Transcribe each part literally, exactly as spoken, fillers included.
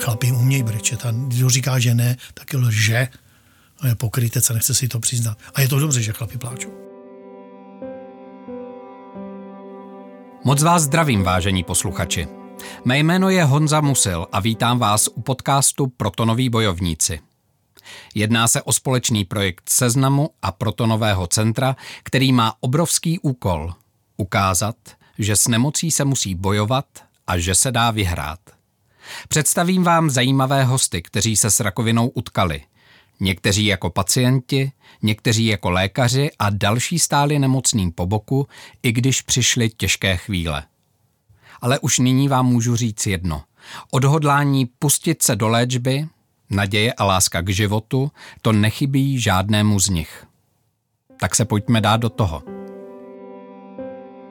chlapi umějí brečet a kdo říká, že ne, tak je lže. A je pokrytec a nechce si to přiznat. A je to dobře, že chlapi pláčou. Moc vás zdravím, vážení posluchači. Mé jméno je Honza Musil a vítám vás u podcastu Protonoví bojovníci. Jedná se o společný projekt Seznamu a Protonového centra, který má obrovský úkol – ukázat, že s nemocí se musí bojovat a že se dá vyhrát. Představím vám zajímavé hosty, kteří se s rakovinou utkali. Někteří jako pacienti, někteří jako lékaři a další stáli nemocným po boku, i když přišly těžké chvíle. Ale už nyní vám můžu říct jedno. Odhodlání pustit se do léčby, naděje a láska k životu, to nechybí žádnému z nich. Tak se pojďme dát do toho.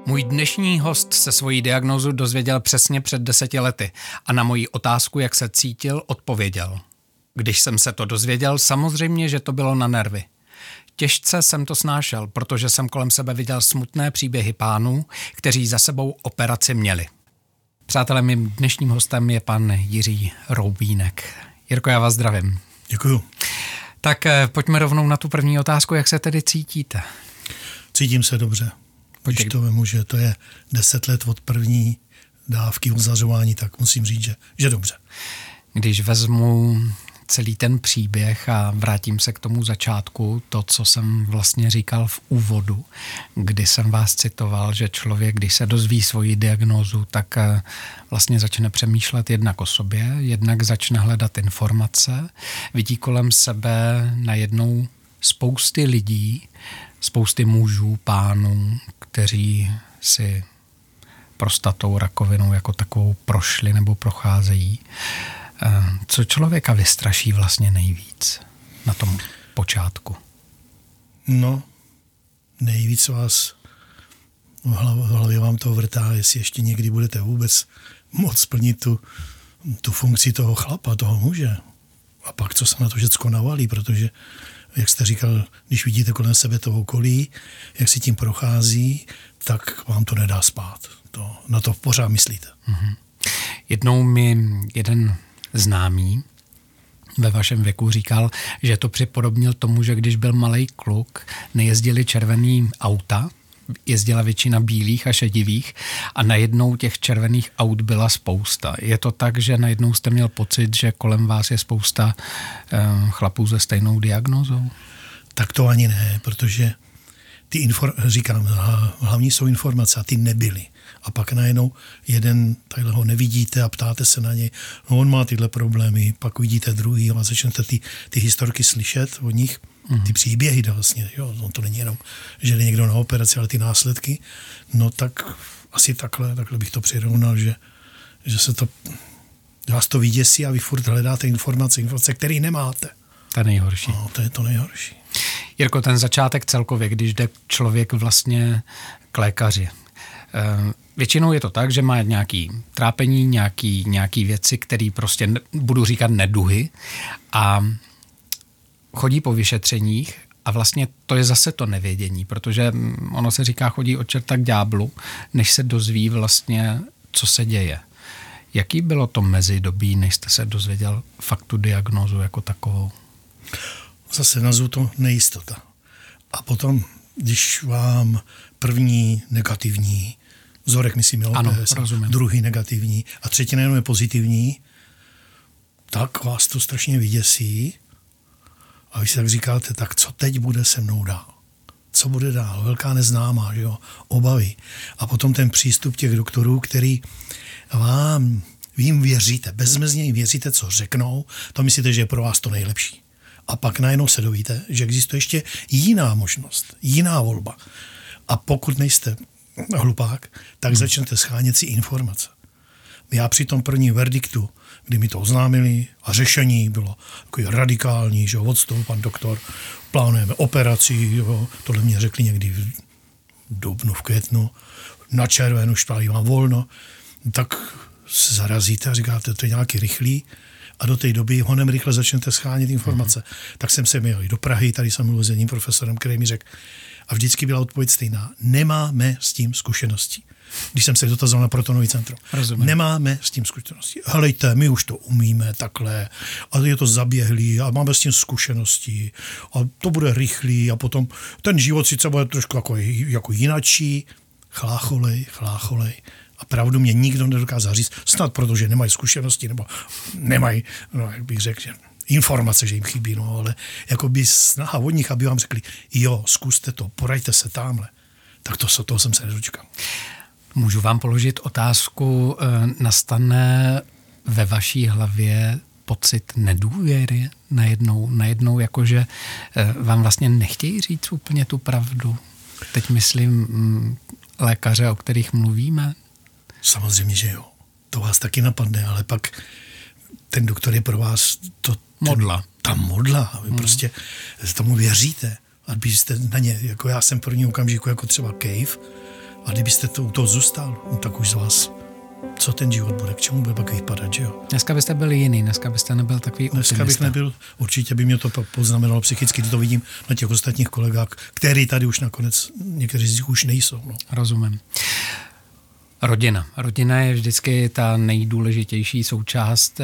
Můj dnešní host se svoji diagnózu dozvěděl přesně před deseti lety a na moji otázku, jak se cítil, odpověděl. Když jsem se to dozvěděl, samozřejmě, že to bylo na nervy. Těžce jsem to snášel, protože jsem kolem sebe viděl smutné příběhy pánů, kteří za sebou operaci měli. Přátelé, mým dnešním hostem je pan Jiří Roubínek. Jirko, já vás zdravím. Děkuju. Tak pojďme rovnou na tu první otázku, jak se tedy cítíte? Cítím se dobře. Když to vemu, že to je deset let od první dávky ozařování, tak musím říct, že, že dobře. Když vezmu celý ten příběh a vrátím se k tomu začátku, to, co jsem vlastně říkal v úvodu, kdy jsem vás citoval, že člověk, když se dozví svoji diagnózu, tak vlastně začne přemýšlet jednak o sobě, jednak začne hledat informace, vidí kolem sebe najednou spousty lidí, spousty mužů, pánů, kteří si prostatou, rakovinou jako takovou prošli nebo procházejí. Co člověka vystraší vlastně nejvíc na tom počátku? No, nejvíc vás, v hlavě vám to vrtá, jestli ještě někdy budete vůbec moc plnit tu, tu funkci toho chlapa, toho muže. A pak co se na to všecko navalí, protože, jak jste říkal, když vidíte kolem sebe toho okolí, jak si tím prochází, tak vám to nedá spát. To, na to pořád myslíte. Mm-hmm. Jednou mi jeden známý ve vašem věku říkal, že to připodobnil tomu, že když byl malej kluk, nejezdili červený auta, jezdila většina bílých a šedivých a najednou těch červených aut byla spousta. Je to tak, že najednou jste měl pocit, že kolem vás je spousta chlapů se stejnou diagnózou? Tak to ani ne, protože ty infor- říkám, hlavní jsou informace a ty nebyly. A pak najednou jeden, takhle ho nevidíte a ptáte se na něj, no on má tyhle problémy, pak vidíte druhý a začnete ty, ty historky slyšet od nich, mm. ty příběhy vlastně, jo, no to není jenom, že jde někdo na operaci, ale ty následky, no tak asi takhle, takhle bych to přirovnal, že, že se to, vás to vyděsí a vy furt hledáte informace, informace, které nemáte. To nejhorší. No, to je to nejhorší. Jirko, ten začátek celkově, když jde člověk vlastně k lékaři, většinou je to tak, že má nějaký trápení, nějaký, nějaký věci, které prostě, budu říkat, neduhy a chodí po vyšetřeních a vlastně to je zase to nevědění, protože ono se říká, chodí od čerta k ďáblu, než se dozví vlastně, co se děje. Jaký bylo to mezidobí, než jste se dozvěděl fakt tu diagnózu jako takovou? Zase nazvu to nejistota. A potom, když vám první negativní vzorek, myslím, jo, ano, druhý negativní a třetina jenom je pozitivní, tak vás to strašně vyděsí a vy si tak říkáte, tak co teď bude se mnou dál? Co bude dál? Velká neznámá, že jo? Obavy. A potom ten přístup těch doktorů, který vám, vy jim věříte, bezmezně jim věříte, co řeknou, to myslíte, že je pro vás to nejlepší. A pak najednou se dovíte, že existuje ještě jiná možnost, jiná volba. A pokud nejste hlupák, tak hmm. začnete schánět si informace. Já při tom prvním verdiktu, kdy mi to oznámili a řešení bylo takový radikální, že odstup, pan doktor, plánujeme operaci, jo, tohle mě řekli někdy v dubnu, v květnu, na červen už právě mám volno, tak se zarazíte a říkáte, to je nějaký rychlý, a do té doby honem rychle začnete schánět informace. Mm. Tak jsem se měl i do Prahy, tady jsem mluvil s jedním profesorem, který mi řekl, A vždycky byla odpověď stejná. Nemáme s tím zkušenosti. Když jsem se dotazal na Protonové centrum. Rozumím. Nemáme s tím zkušenosti. Helejte, my už to umíme takhle a je to zaběhlý a máme s tím zkušenosti a to bude rychlý a potom ten život sice bude trošku jako, jako jinačí. Chlácholej, chlácholej. A pravdu mě nikdo nedokázá říct. Snad proto, že nemají zkušenosti nebo nemají, no, jak bych řekl, informace, že jim chybí, no, ale jako by snaha od nich, aby vám řekli, jo, zkuste to, poraďte se tamhle. Tak to, toho jsem se nedočkal. Můžu vám položit otázku, nastane ve vaší hlavě pocit nedůvěry najednou, najednou jakože vám vlastně nechtějí říct úplně tu pravdu? Teď myslím lékaře, o kterých mluvíme. Samozřejmě, že jo. To vás taky napadne, ale pak ten doktor je pro vás to... Modla. Ta modla. A vy hmm. prostě tomu věříte. A kdybyste na ně, jako já jsem první okamžiku, jako třeba Cave, a kdybyste to, u toho zůstal, no tak už z vás, co ten život bude, k čemu bude pak vypadat, že jo? Dneska byste byl jiný, dneska byste nebyl takový optimista. Dneska bych nebyl, určitě by mě to poznamenalo psychicky, to vidím na těch ostatních kolegách, který tady už nakonec, někteří z nich už nejsou. No. Rozumím. Rodina. Rodina je vždycky ta nejdůležitější součást,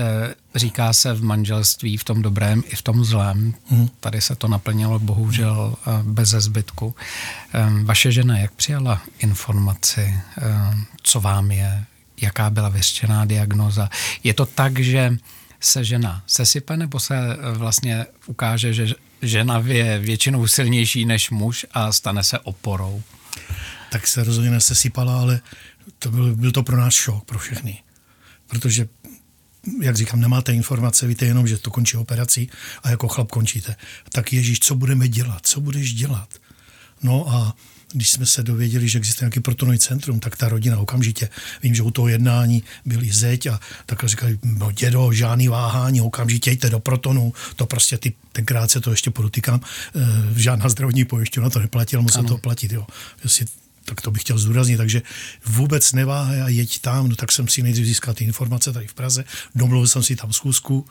říká se v manželství, v tom dobrém i v tom zlém. Mm. Tady se to naplnilo bohužel bez zbytku. Vaše žena jak přijala informaci, co vám je, jaká byla vyřčená diagnóza? Je to tak, že se žena sesype, nebo se vlastně ukáže, že žena je většinou silnější než muž a stane se oporou? Tak se rozhodně nesesypala, ale To byl, byl to pro nás šok, pro všechny. Protože, jak říkám, nemáte informace, víte jenom, že to končí operací a jako chlap končíte. Tak Ježíš, co budeme dělat? Co budeš dělat? No a když jsme se dověděli, že existuje nějaký protonový centrum, tak ta rodina okamžitě, vím, že u toho jednání byl i zeď a takhle říkali, no dědo, žádný váhání, okamžitě jděte do protonu, to prostě ty, tenkrát se to ještě podotýkám, žádná zdravotní pojišťovna to neplatila, musel to platit, jo. Jestli tak to bych chtěl zdůraznit, takže vůbec neváhej a jeď tam, no tak jsem si nejdřív získal ty informace tady v Praze, domluvil jsem si tam schůzku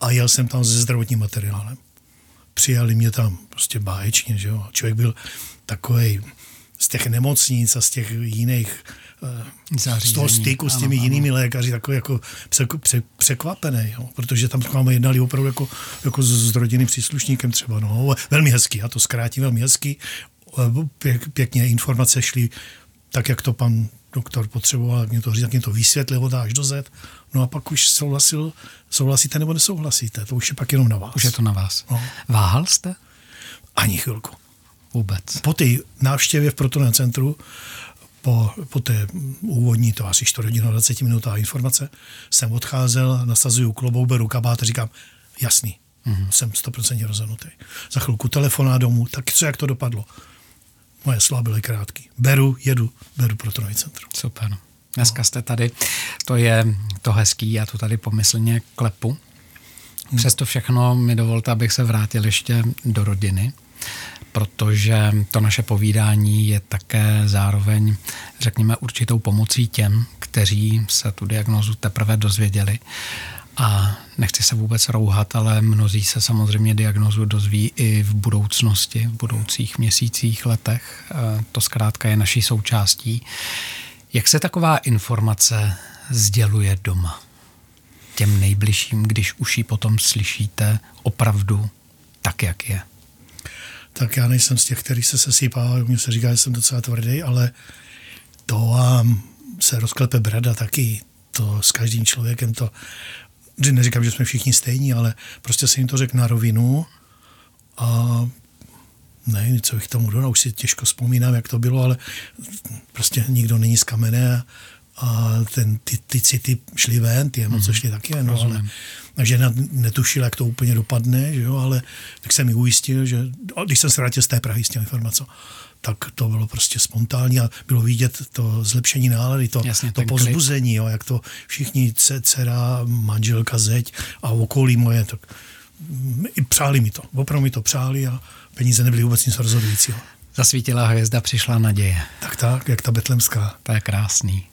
a jel jsem tam se zdravotním materiálem. Přijali mě tam prostě báječně, že jo, člověk byl takovej z těch nemocnic a z těch jiných, zařízení. Z toho styku s těmi ano, jinými ano. lékaři takový jako překvapený, jo? Protože tam jsme jednali opravdu jako, jako s, s rodinným příslušníkem třeba, no, velmi hezký, já to zkrátím, velmi hezký, Pěk, pěkně informace šly tak, jak to pan doktor potřeboval, jak mě to říct, jak mě to vysvětlilo, dáš do Z. No a pak už souhlasil, souhlasíte nebo nesouhlasíte, to už je pak jenom na vás. Už je to na vás. No. Váhal jste? Ani chvilku. Vůbec. Po té návštěvě v Protonovém centru, po, po té úvodní, to asi čtyři hodiny dvacet minut informace, jsem odcházel, nasazuju klobouk, beru kabát a říkám, jasný, mm-hmm. jsem sto procent rozhodnutý. Za chvilku telefoná domů, tak co, jak to dopadlo? Moje slova byly krátký. Beru, jedu, beru Protonové centrum. Super. Dneska jste tady. To je to hezký. Já to tady pomyslně klepu. Přesto všechno mi dovolte, abych se vrátil ještě do rodiny, protože to naše povídání je také zároveň, řekněme, určitou pomocí těm, kteří se tu diagnózu teprve dozvěděli. A nechci se vůbec rouhat, ale mnozí se samozřejmě diagnózu dozví i v budoucnosti, v budoucích měsících, letech. To zkrátka je naší součástí. Jak se taková informace sděluje doma? Těm nejbližším, když už ji potom slyšíte opravdu tak, jak je. Tak já nejsem z těch, který se sesýpá, mně se říká, že jsem docela tvrdý, ale to vám se rozklepe brada taky. To s každým člověkem to... Neříkám, že jsme všichni stejní, ale prostě se jim to řekl na rovinu a ne, co bych tomu dodal, už si těžko vzpomínám, jak to bylo, ale prostě nikdo není z kamene a ten, ty, ty city šly ven, ty emoce šly taky ven. No, ale, takže netušil, jak to úplně dopadne, že jo, ale tak jsem mi ujistil, že když jsem se vrátil z té Prahy s těmi informacemi, tak to bylo prostě spontánní a bylo vidět to zlepšení nálady, to, jasně, to povzbuzení, jo, jak to všichni, dcera, manželka, zeď a okolí moje, tak i přáli mi to, opravdu mi to přáli a peníze nebyly vůbec nic rozhodujícího. Zasvítila hvězda, přišla naděje. Tak tak, jak ta betlemská. To je krásný.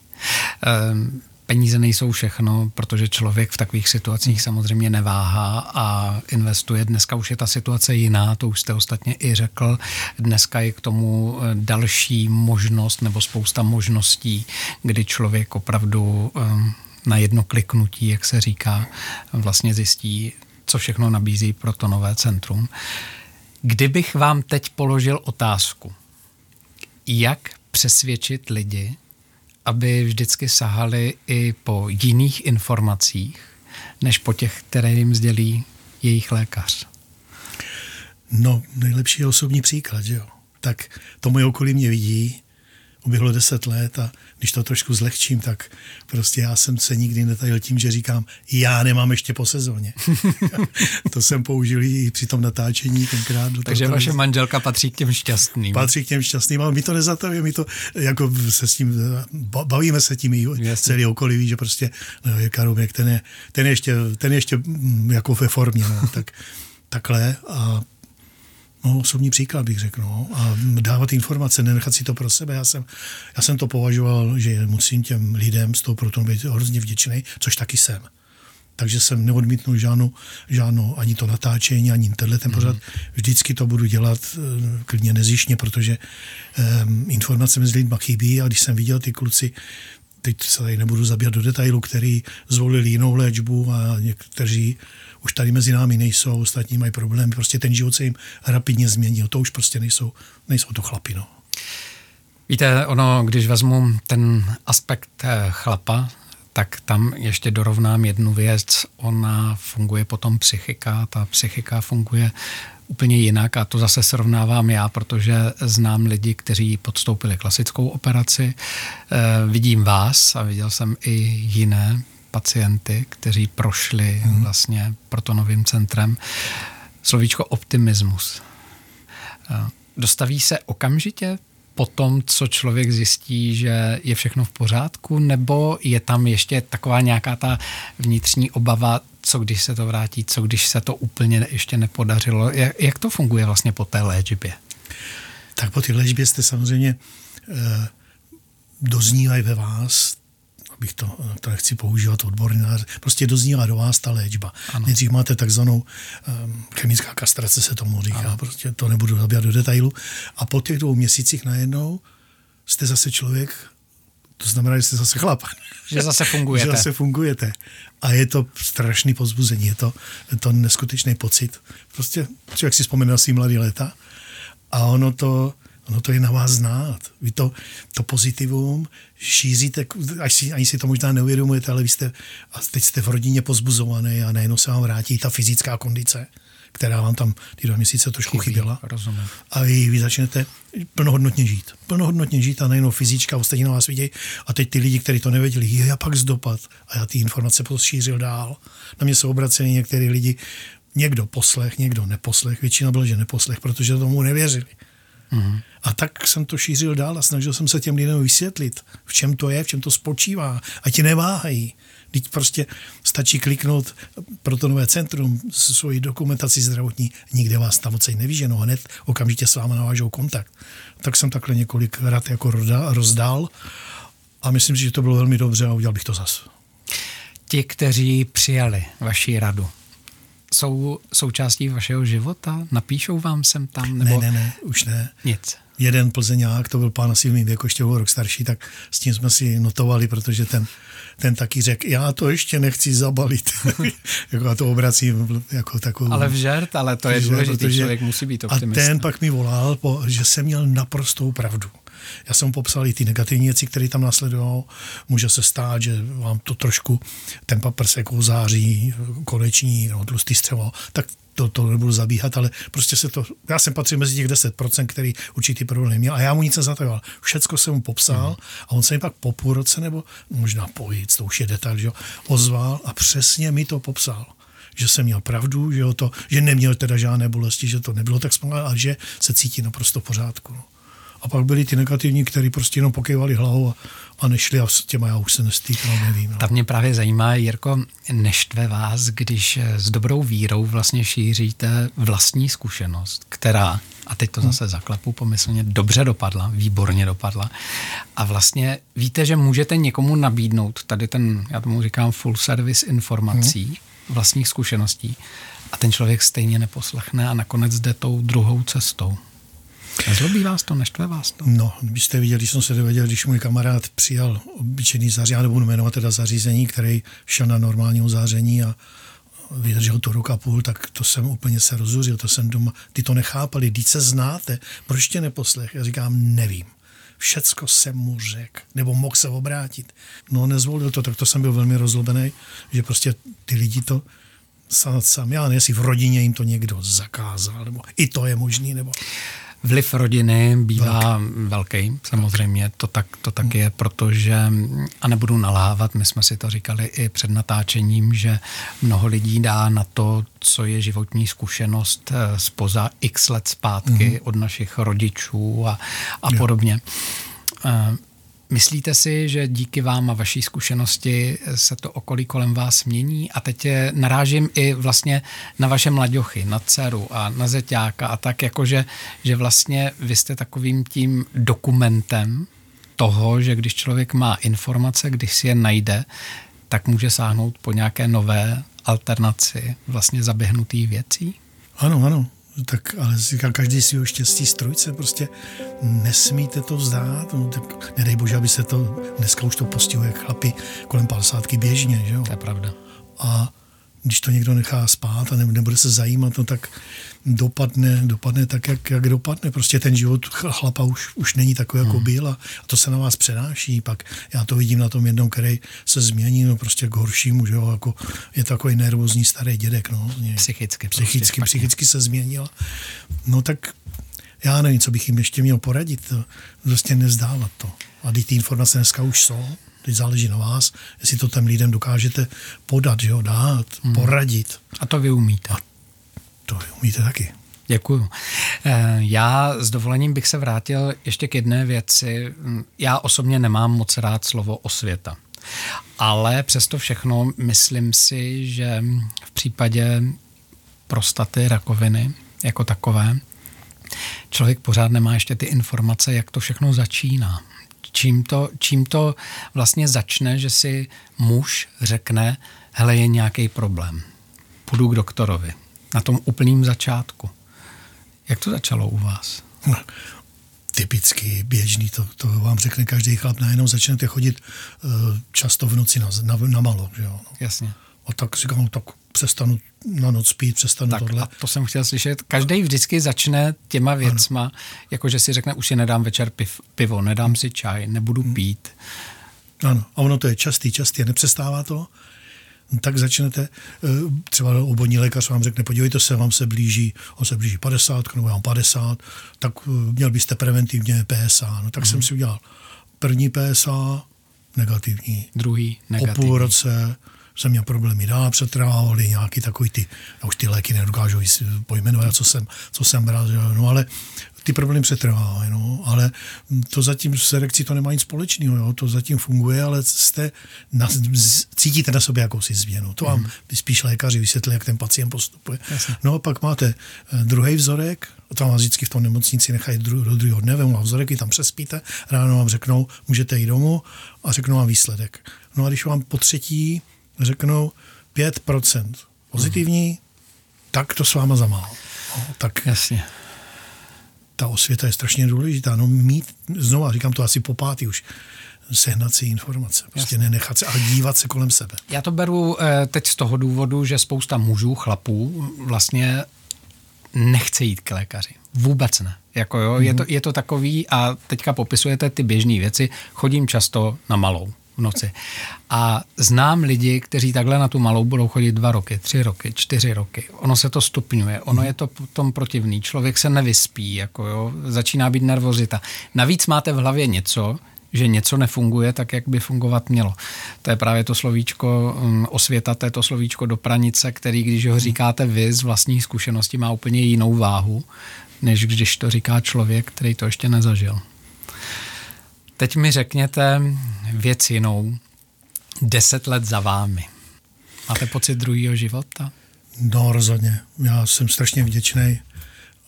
peníze nejsou všechno, protože člověk v takových situacích samozřejmě neváhá a investuje. Dneska už je ta situace jiná, to už jste ostatně i řekl. Dneska je k tomu další možnost nebo spousta možností, kdy člověk opravdu na jedno kliknutí, jak se říká, vlastně zjistí, co všechno nabízí Protonové centrum. Kdybych vám teď položil otázku, jak přesvědčit lidi, aby vždycky sahali i po jiných informacích, než po těch, které jim sdělí jejich lékař? No, nejlepší je osobní příklad, že jo? Tak to moje okolí mě vidí, uběhlo deset let a když to trošku zlehčím, tak prostě já jsem se nikdy netajil tím, že říkám, já nemám ještě po sezóně. To jsem použil i při tom natáčení tenkrát. Do Takže vaše nez... manželka patří k těm šťastným. Patří k těm šťastným, ale my to nezatavíme, my to jako se s tím, bavíme se tím i celý okolí, ví, že prostě no, je Roubínek, ten je, ten je ještě, ten je ještě jako ve formě, no, tak, takhle a no, osobní příklad bych řekl. No. A dávat informace, nenechat si to pro sebe. Já jsem, já jsem to považoval, že musím těm lidem z toho Protonu být hrozně vděčný, což taky jsem. Takže jsem neodmítnul žádnou, žádnou ani to natáčení, ani tenhle ten pořad. Vždycky to budu dělat klidně nezištně, protože um, informace mezi lidma chybí a když jsem viděl ty kluci, teď se tady nebudu zabíhat do detailu, který zvolili jinou léčbu a někteří už tady mezi námi nejsou, ostatní mají problémy. Prostě ten život se jim rapidně změnil. To už prostě nejsou, nejsou to chlapi. No. Víte, ono, když vezmu ten aspekt chlapa, tak tam ještě dorovnám jednu věc. Ona funguje potom psychika. Ta psychika funguje úplně jinak a to zase srovnávám já, protože znám lidi, kteří podstoupili klasickou operaci. E, vidím vás a viděl jsem i jiné pacienty, kteří prošli hmm. vlastně Protonovým centrem. Slovíčko optimismus. E, dostaví se okamžitě po tom, co člověk zjistí, že je všechno v pořádku, nebo je tam ještě taková nějaká ta vnitřní obava, co když se to vrátí, co když se to úplně ještě nepodařilo. Jak to funguje vlastně po té léčbě? Tak po té léčbě jste samozřejmě eh, doznívají ve vás, abych to, to nechci používat odbornář, prostě doznívá do vás ta léčba. Ano. Nejdřív máte takzvanou um, chemická kastrace, se tomu říká, ano. Prostě to nebudu zabírat do detailu. A po těch dvou měsících najednou jste zase člověk, to znamená, že jste zase chlap. Že zase fungujete. Že zase fungujete. A je to strašný povzbuzení, je to, je to neskutečný pocit. Prostě člověk si vzpomíná na svý mladý léta a ono to Ono to je na vás znát. Vy to, to pozitivum šíříte, až si, ani si to možná neuvědomujete, ale vy jste, a teď jste v rodině pozbuzovaný a najednou se vám vrátí ta fyzická kondice, která vám tam ty dva měsíce trošku Chybí, chyběla. Rozumím. A vy, vy začnete plnohodnotně žít. Plnohodnotně žít a najednou fyzička, ostatní na vás vidějí. A teď ty lidi, kteří to nevěděli, je já pak zdopad. A já ty informace pošířil dál. Na mě jsou obraceni některý lidi. Někdo poslech, někdo neposlech. Většina byla, že neposlech, protože tomu nevěřili. Mm. A tak jsem to šířil dál a snažil jsem se těm lidem vysvětlit, v čem to je, v čem to spočívá. A ti neváhají. Teď prostě stačí kliknout Protonové centrum s svojí dokumentací zdravotní. Nikde vás tam odsaď nevyženou. Hned okamžitě s váma navážou kontakt. Tak jsem takhle několik rad jako rozdál a myslím si, že to bylo velmi dobře a udělal bych to zas. Ti, kteří přijali vaši radu, jsou součástí vašeho života? Napíšou vám sem tam? Nebo... Ne, ne, ne, už ne. Nic. Jeden plzeňák, to byl pán asi v mým věku, ještě o rok starší, tak s tím jsme si notovali, protože ten, ten taky řekl, já to ještě nechci zabalit. Jako a to obracím jako takovou... Ale v žert, ale to je důležitý, protože... člověk musí být optimista. A ten pak mi volal, že jsem měl naprostou pravdu. Já jsem popsal i ty negativní věci, které tam následují. Může se stát, že vám to trošku ten paprsek ozáří, koneční, no, tlustý střevo, tak to, to nebudu zabíhat, ale prostě se to, já jsem patřil mezi těch deset procent, který určitý problém měl a já mu nic nezatajoval. Všecko jsem mu popsal mm. a on se mi pak po půl roce, nebo možná pojít, to už je detail, že jo, ozval a přesně mi to popsal. Že jsem měl pravdu, že, to, že neměl teda žádné bolesti, že to nebylo tak spomalené, ale že se cítí naprosto v pořádku. A pak byli ty negativní, kteří prostě jenom pokývali hlavou a, a nešli a s těma já už se nestýkal, nevím. No. Ta mě právě zajímá, Jirko, neštve vás, když s dobrou vírou vlastně šíříte vlastní zkušenost, která, a teď to zase zaklepu pomyslně, dobře dopadla, výborně dopadla a vlastně víte, že můžete někomu nabídnout tady ten, já tomu říkám full service informací, hmm. vlastních zkušeností a ten člověk stejně neposlechne a nakonec jde tou druhou cestou. Nezlobí vás to, neštve vás to? No, byste viděli, jsem se dověděl, když můj kamarád přijal obyčejný zařízení, já nebudu jmenovat teda zařízení, který šel na normálního záření a vydržel tu rok a půl, tak to jsem úplně se rozuřil, to jsem doma, ty to nechápali, když se znáte, proč tě neposlech? Já říkám, nevím. Všecko jsem mu řekl, nebo mohl se obrátit. No, nezvolil to, tak to jsem byl velmi rozlobený, že prostě ty lidi to sám, já ne, jestli v rodině jim to někdo zakázal, nebo i to je možný, nebo... Vliv rodiny bývá velký, samozřejmě, to tak, to tak je, protože, a nebudu nalávat, my jsme si to říkali i před natáčením, že mnoho lidí dá na to, co je životní zkušenost spoza x let zpátky mm-hmm. od našich rodičů a, a podobně. Myslíte si, že díky vám a vaší zkušenosti se to okolí kolem vás mění? A teď narážím i vlastně na vaše mlaďochy, na dceru a na zeťáka a tak, jakože že vlastně vy jste takovým tím dokumentem toho, že když člověk má informace, když si je najde, tak může sáhnout po nějaké nové alternaci vlastně zaběhnutých věcí? Ano, ano. Tak, ale říkám, každý svýho štěstí strojce, prostě nesmíte to vzdát. No, tak, nedej bože, aby se to, dneska už to postihuje chlapi kolem padesátky běžně, že jo? To je pravda. A když to někdo nechá spát a nebude se zajímat, no tak dopadne, dopadne tak, jak, jak dopadne. Prostě ten život chlapa už, už není takový, jako hmm. byl a to se na vás přenáší. Pak já to vidím na tom jednom, který se změní, no prostě k horšímu, že jo, jako je takový nervózní starý dědek, no. Psychicky. Psychicky, prostě psychicky se změnil. No tak já nevím, co bych jim ještě měl poradit. Prostě nezdávat to. A ty informace dneska už jsou. Teď záleží na vás, jestli to těm lidem dokážete podat, že jo, dát, hmm. poradit. A to vy umíte. A to vy umíte taky. Děkuju. Já s dovolením bych se vrátil ještě k jedné věci. Já osobně nemám moc rád slovo osvěta. Ale přesto všechno myslím si, že v případě prostaty, rakoviny jako takové, člověk pořád nemá ještě ty informace, jak to všechno začíná. Čím to, čím to vlastně začne, že si muž řekne, hele, je nějaký problém, půjdu k doktorovi. Na tom úplným začátku. Jak to začalo u vás? No, typicky běžný, to, to vám řekne každý chlap, najednou začnete chodit uh, často v noci na, na, na malo. Že jo? No. Jasně. A tak říkám, no, tak přestanu na noc spít, přestanu tak, tohle. A to jsem chtěl slyšet. Každý vždycky začne těma věcma, jakože si řekne, už si nedám večer piv, pivo, nedám si čaj, nebudu hmm. pít. Ano, a ono to je častý, častý a nepřestává to. Tak začnete, třeba obvodní lékař vám řekne, podívejte se, vám se blíží, on se blíží padesát, nebo já mám padesát, tak měl byste preventivně P S A. No tak hmm. jsem si udělal první P S A, negativní. Druhý, negativní. Po půl roce jsem měl problémy dál, přetrvávali nějaký takový ty, já už ty léky nedokážu pojmenovat, co jsem, co jsem bral, no ale ty problémy přetrvávají, no, ale to zatím s erekcí to nemá nic společného, jo, to zatím funguje, ale jste na, cítíte na sobě jakousi změnu, to vám mm-hmm. spíš lékaři vysvětlí, jak ten pacient postupuje. Jasně. No a pak máte druhý vzorek, tam vás vždycky v tom nemocnici nechají dru, do druhého dne, vám vzorek, vy tam přespíte, ráno vám řeknou, můžete jít domů a řeknou vám výsledek. No a když vám po třetí řeknou pět procent pozitivní, mm. tak to s váma zamálo. No, tak jasně. Ta osvěta je strašně důležitá. No mít, znova říkám to asi po pátý už, sehnat si informace, prostě jasně. nenechat se a dívat se kolem sebe. Já to beru teď z toho důvodu, že spousta mužů, chlapů vlastně nechce jít k lékaři. Vůbec ne. Jako jo, mm. je, to, je to takový a teďka popisujete ty běžné věci. Chodím často na malou. V noci. A znám lidi, kteří takhle na tu malou budou chodit dva roky, tři roky, čtyři roky. Ono se to stupňuje, ono je to potom protivný. Člověk se nevyspí, jako jo, začíná být nervozita. Navíc máte v hlavě něco, že něco nefunguje tak, jak by fungovat mělo. To je právě to slovíčko osvěta, to je to slovíčko do pranice, který, když ho říkáte vy z vlastní zkušenosti, má úplně jinou váhu, než když to říká člověk, který to ještě nezažil. Teď mi řekněte věc jinou. Deset let za vámi. Máte pocit druhýho života? No, rozhodně. Já jsem strašně vděčný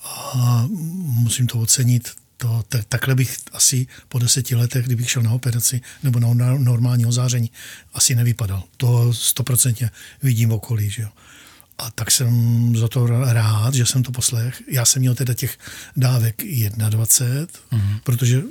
a musím to ocenit. To, tak, takhle bych asi po deseti letech, kdybych šel na operaci nebo na, na normální ozáření, asi nevypadal. To stoprocentně vidím okolí, že jo. A tak jsem za to rád, že jsem to poslech. Já jsem měl teda těch dávek dvacet jedna, mm-hmm. protože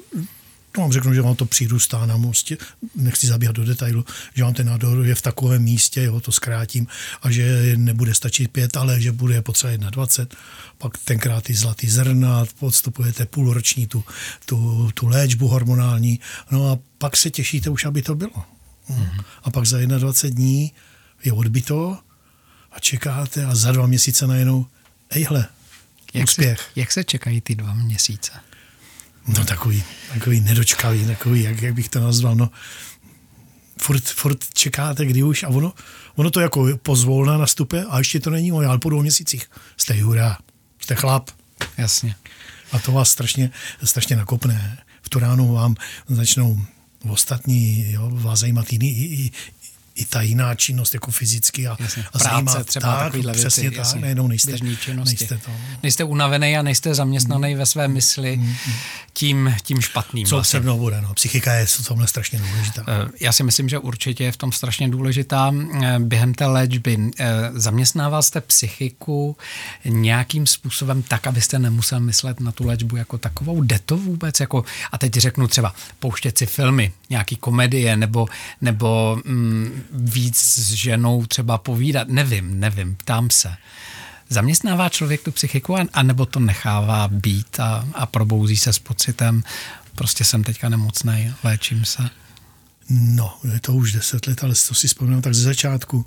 to vám řeknu, že vám to přírůstá na mostě, nechci zabíhat do detailu, že vám ten nádor je v takovém místě, jo, to zkrátím, a že nebude stačit pět, ale že bude potřeba dvacet jedna. Pak tenkrát ty zlatý zrna, podstupujete půlroční tu, tu, tu léčbu hormonální, no a pak se těšíte už, aby to bylo. Mm-hmm. A pak za dvacet jedna dní je odbyto a čekáte a za dva měsíce najednou, ejhle, úspěch. Se, jak se čekají ty dva měsíce? No takový, takový nedočkavý, takový, jak, jak bych to nazval, no furt, furt čekáte, kdy už a ono, ono to jako pozvolna nastupuje a ještě to není, ale po dvou měsících jste hurá, jste chlap. Jasně. A to vás strašně, strašně nakopne. V tu ránu vám začnou ostatní, jo, vás zajímat jiný, i, i, i ta jiná činnost, jako fyzicky a, a práce, třeba takovýhle věci. Přesně tak, jasně, nejednou nejste, nejste to. Nejste unavený a nejste zaměstnaný mm. ve své mysli mm. tím, tím špatným. Co vlastně se mnou bude, no. Psychika je v tomhle strašně důležitá. Já si myslím, že určitě je v tom strašně důležitá. Během té léčby zaměstnával jste psychiku nějakým způsobem tak, abyste nemusel myslet na tu léčbu jako takovou? Jde to vůbec? Jako, a teď řeknu třeba pouštět si filmy, nějaký komedie nebo, nebo mm, víc s ženou třeba povídat, nevím, nevím, ptám se. Zaměstnává člověk tu psychiku a nebo to nechává být a, a probouzí se s pocitem, prostě jsem teďka nemocnej, léčím se? No, je to už deset let, ale to si vzpomínám, tak ze začátku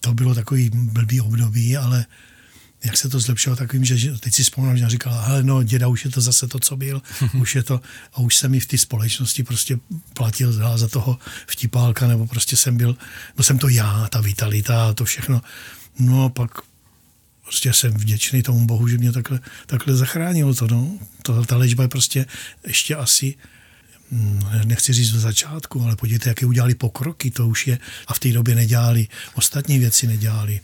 to bylo takový blbý období, ale jak se to zlepšilo takovým, že teď si vzpomínám, že říkala, hele no, děda, už je to zase to, co byl, už je to, a už jsem i v té společnosti prostě platil za toho vtipálka, nebo prostě jsem byl, byl jsem to já, ta vitalita a to všechno. No a pak prostě jsem vděčný tomu Bohu, že mě takhle, takhle zachránilo to, no. To, ta léčba je prostě ještě asi, nechci říct do začátku, ale podívejte, jaké udělali pokroky, to už je, a v té době nedělali, ostatní věci nedělali,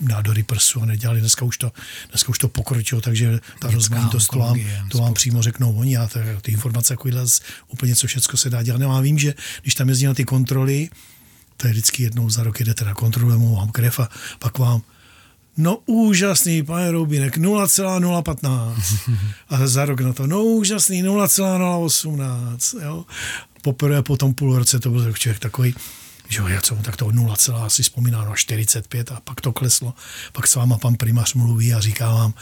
nádory prsu a nedělali, dneska už to, dneska už to pokročilo, takže ta rozmanitost, to vám, to vám přímo řeknou oni, a ty informace jako jídla, úplně co všechno se dá dělat, no a vím, že když tam jezdí na ty kontroly, to je vždycky jednou za rok jdete na kontrolu, mu vám krev a pak vám, no úžasný, pane Roubínek, nula celá nula patnáct. A za rok na to, no úžasný, nula celá nula osmnáct. Jo? Poprvé po tom půl roce to byl člověk takový, že jo, co, tak to nula, asi vzpomíná, no čtyřicet pět a pak to kleslo. Pak s váma pan primář mluví a říká vám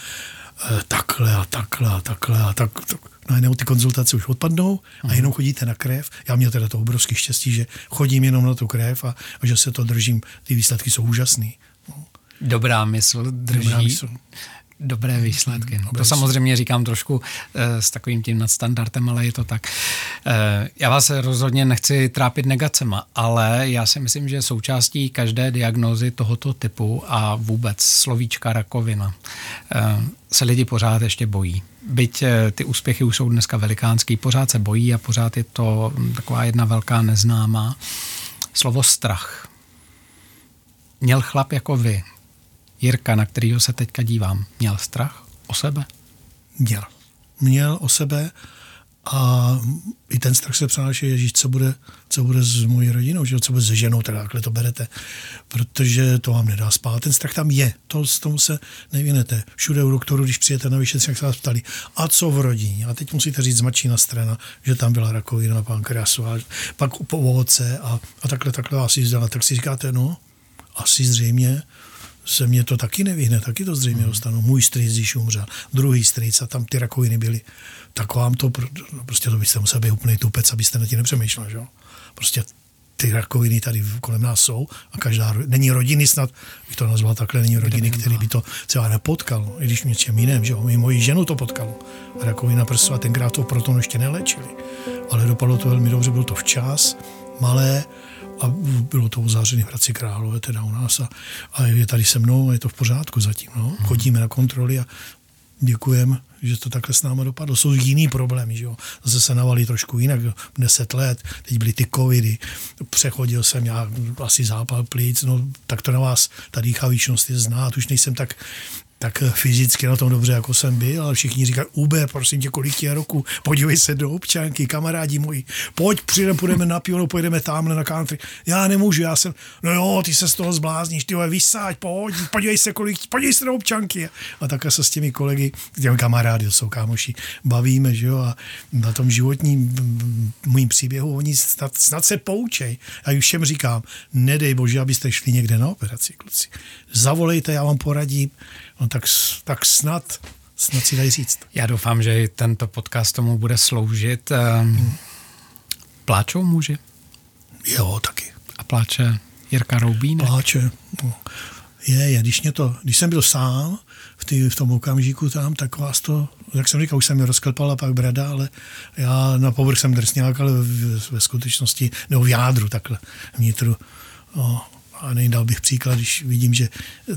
e, takhle a takhle a takhle a tak. tak. No jenom ty konzultace už odpadnou a jenom chodíte na krev. Já měl teda to obrovské štěstí, že chodím jenom na tu krev a, a že se to držím. Ty výsledky jsou úžasný. Dobrá mysl drží Dobrá mysl. dobré výsledky. No, to samozřejmě říkám trošku e, s takovým tím nadstandardem, ale je to tak. E, já vás rozhodně nechci trápit negacema, ale já si myslím, že součástí každé diagnózy tohoto typu a vůbec slovíčka rakovina e, se lidi pořád ještě bojí. Byť ty úspěchy už jsou dneska velikánský, pořád se bojí a pořád je to taková jedna velká neznámá. Slovo strach. Měl chlap jako vy, Jirka, na kterýho se teďka dívám, měl strach o sebe? Měl. Měl o sebe a i ten strach se přenáší, ježíš, co bude, co bude s mojí rodinou, že? Co bude se ženou, teda takhle to berete, protože to vám nedá spát. Ten strach tam je, to, tomu se nevinete. Všude u doktoru, když přijete na vyšetření, jak se vás ptali, a co v rodině? A teď musíte říct z matčína strana, že tam byla rakovina pankreasu, pak po ovoce a, a takhle, takhle vás vzdala. Tak si říkáte, no, asi zřejmě se mě to taky nevyhne, taky to zřejmě dostanu. Můj strýc, když umřel, druhý strýc a tam ty rakoviny byly. Tak vám to, prostě to byste musel být úplný tupec, abyste na tím nepřemýšlel, že? Prostě ty rakoviny tady kolem nás jsou a každá, není rodiny snad, bych to nazval takhle, není rodiny, který by to třeba nepotkalo, i když něčem jiném, že jo, i moji ženu to potkalo. A rakovina prstů a tenkrát to proton ještě neléčili. Ale dopadlo to velmi dobře, bylo to včas, malé, a bylo to uzářený v Hradci Králové, teda u nás a, a je tady se mnou a je to v pořádku zatím. No. Chodíme na kontroly a děkujeme, že to takhle s námi dopadlo. Jsou jiný problémy, že jo. Zase se navalí trošku jinak, deset let, teď byly ty covidy, přechodil jsem já asi zápal plic, no tak to na vás, ta dýchavičnost je znát, už nejsem tak, tak fyzicky na tom dobře, jako jsem byl, ale všichni říkají, Ube, prosím tě, kolik tě roku, podívej se do občanky, kamarádi moji, pojď, přijdeme, půjdeme na pivo, pojedeme tamhle na country. Já nemůžu, já jsem, no jo, ty se z toho zblázníš, ty vysáď, pojď, podívej se, kolik, podívej se do občanky. A takhle se s těmi kolegy, těmi kamarády, to jsou kámoši, bavíme, že jo, a na tom životním mým příběhu oni snad, snad se poučej. Já už všem říkám, nedej bože, abyste šli někde na operaci, kluci. Zavolejte, já vám poradím. No tak, tak snad, snad si dají říct. Já doufám, že tento podcast tomu bude sloužit. Pláčou muži? Jo, taky. A pláče Jirka Roubínek? Pláče. No. Je, je. Když, mě to, když jsem byl sám v, tý, v tom okamžiku tam, tak vás to, jak jsem říkal, už jsem je rozklepala pak brada, ale já na povrch jsem drsňák, ale ve skutečnosti, nebo v jádru takhle vnitru, no. A nejdal bych příklad, když vidím, že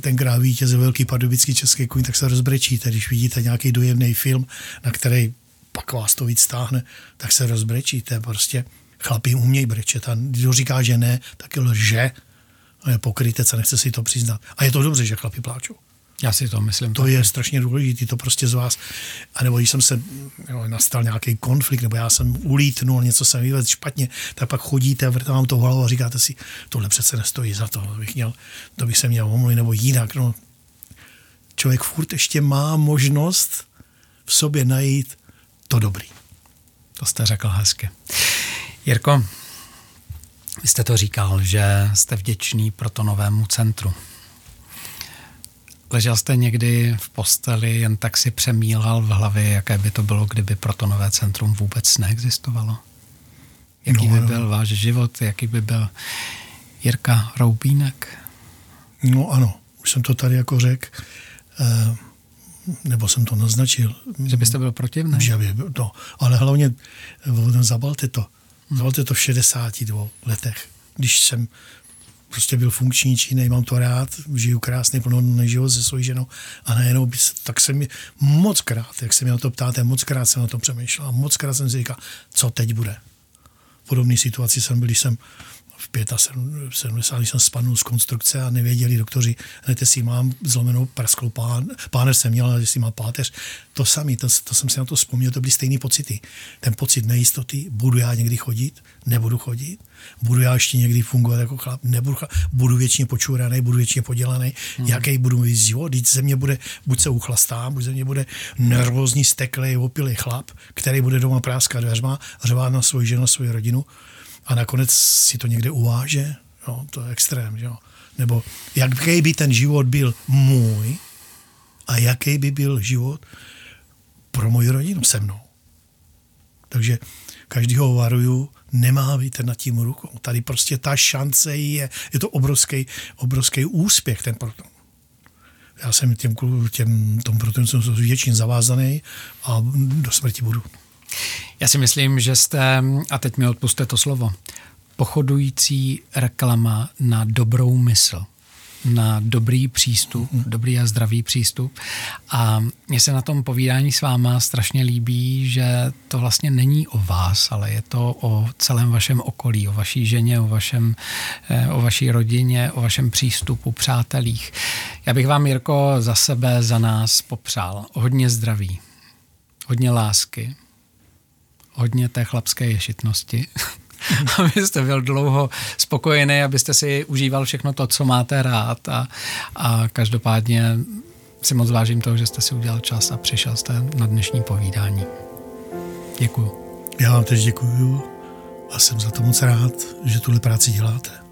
tenkrát vítěz je velký pardubický český kůň, tak se rozbrečíte. Když vidíte nějaký dojemný film, na který pak vás to víc stáhne, tak se rozbrečíte. Prostě chlapi umějí brečet. A když říká, že ne, tak je lže. A je pokrytec a nechce si to přiznat. A je to dobře, že chlapi pláčou. Já si to myslím. To je strašně důležité, to prostě z vás. A nebo když jsem se, jo, nastal nějaký konflikt, nebo já jsem ulítnul, něco jsem vyvedl špatně, tak pak chodíte a vrtám vám to hlavu a říkáte si, tohle přece nestojí za to, to bych, měl, to bych se měl omluvit, nebo jinak. No. Člověk furt ještě má možnost v sobě najít to dobrý. To jste řekl hezky. Jirko, vy jste to říkal, že jste vděčný Protonovému centru. Ležel jste někdy v posteli, jen tak si přemýlal v hlavě, jaké by to bylo, kdyby Protonové centrum vůbec neexistovalo? Jaký no, by byl no. váš život? Jaký by byl Jirka Roubínek? No ano, už jsem to tady jako řekl, e, nebo jsem to naznačil. Že byste byl protivný? Že by, no, ale hlavně zabalte to. Zabalte to v šedesáti dvou letech, když jsem prostě byl funkční, činej, mám to rád, žiju krásný, plnohodnotný život se svojí ženou a najednou, tak jsem mi moc krát, jak se mě na to ptáte, moc krát jsem na to přemýšlel a moc krát jsem si říkal, co teď bude. V podobné situaci jsem byl, když jsem v sedmdesáti pěti, když jsem spadnul z konstrukce a nevěděli doktoři, hned jestli mám zlomenou prasklou pán, páneř jsem měl, jestli mám páteř. To samé, to, to jsem si na to vzpomněl, to byly stejné pocity. Ten pocit nejistoty, budu já někdy chodit, nebudu chodit, budu já ještě někdy fungovat jako chlap, nebudu chlap, budu věčně počuraný, budu věčně podělaný, mm. jaký budu mít život, když ze mě bude, buď se uchlastám, buď ze mě bude nervózní, steklej, opilý chlap, který bude doma práskat dveřma, řvát na svoji ženu, svoji rodinu. A nakonec si to někde uváže, no, to je extrém, jo. Nebo jaký by ten život byl můj a jaký by byl život pro moji rodinu se mnou. Takže každýho varuju, nemá být nad tím rukou. Tady prostě ta šance je, je to obrovský, obrovský úspěch ten Proton. Já jsem těm, těm tomu Protonu jsem většině zavázaný a do smrti budu. Já si myslím, že jste, a teď mi odpusťte to slovo, pochodující reklama na dobrou mysl, na dobrý přístup, mm. dobrý a zdravý přístup. A mně se na tom povídání s váma strašně líbí, že to vlastně není o vás, ale je to o celém vašem okolí, o vaší ženě, o, vašem, o vaší rodině, o vašem přístupu, přátelích. Já bych vám, Jirko, za sebe, za nás popřál hodně zdraví, hodně lásky, hodně té chlapské ješitnosti, abyste byl dlouho spokojený, abyste si užíval všechno to, co máte rád a, a každopádně si moc vážím toho, že jste si udělal čas a přišel jste na dnešní povídání. Děkuju. Já vám tež děkuju a jsem za to moc rád, že tuhle práci děláte.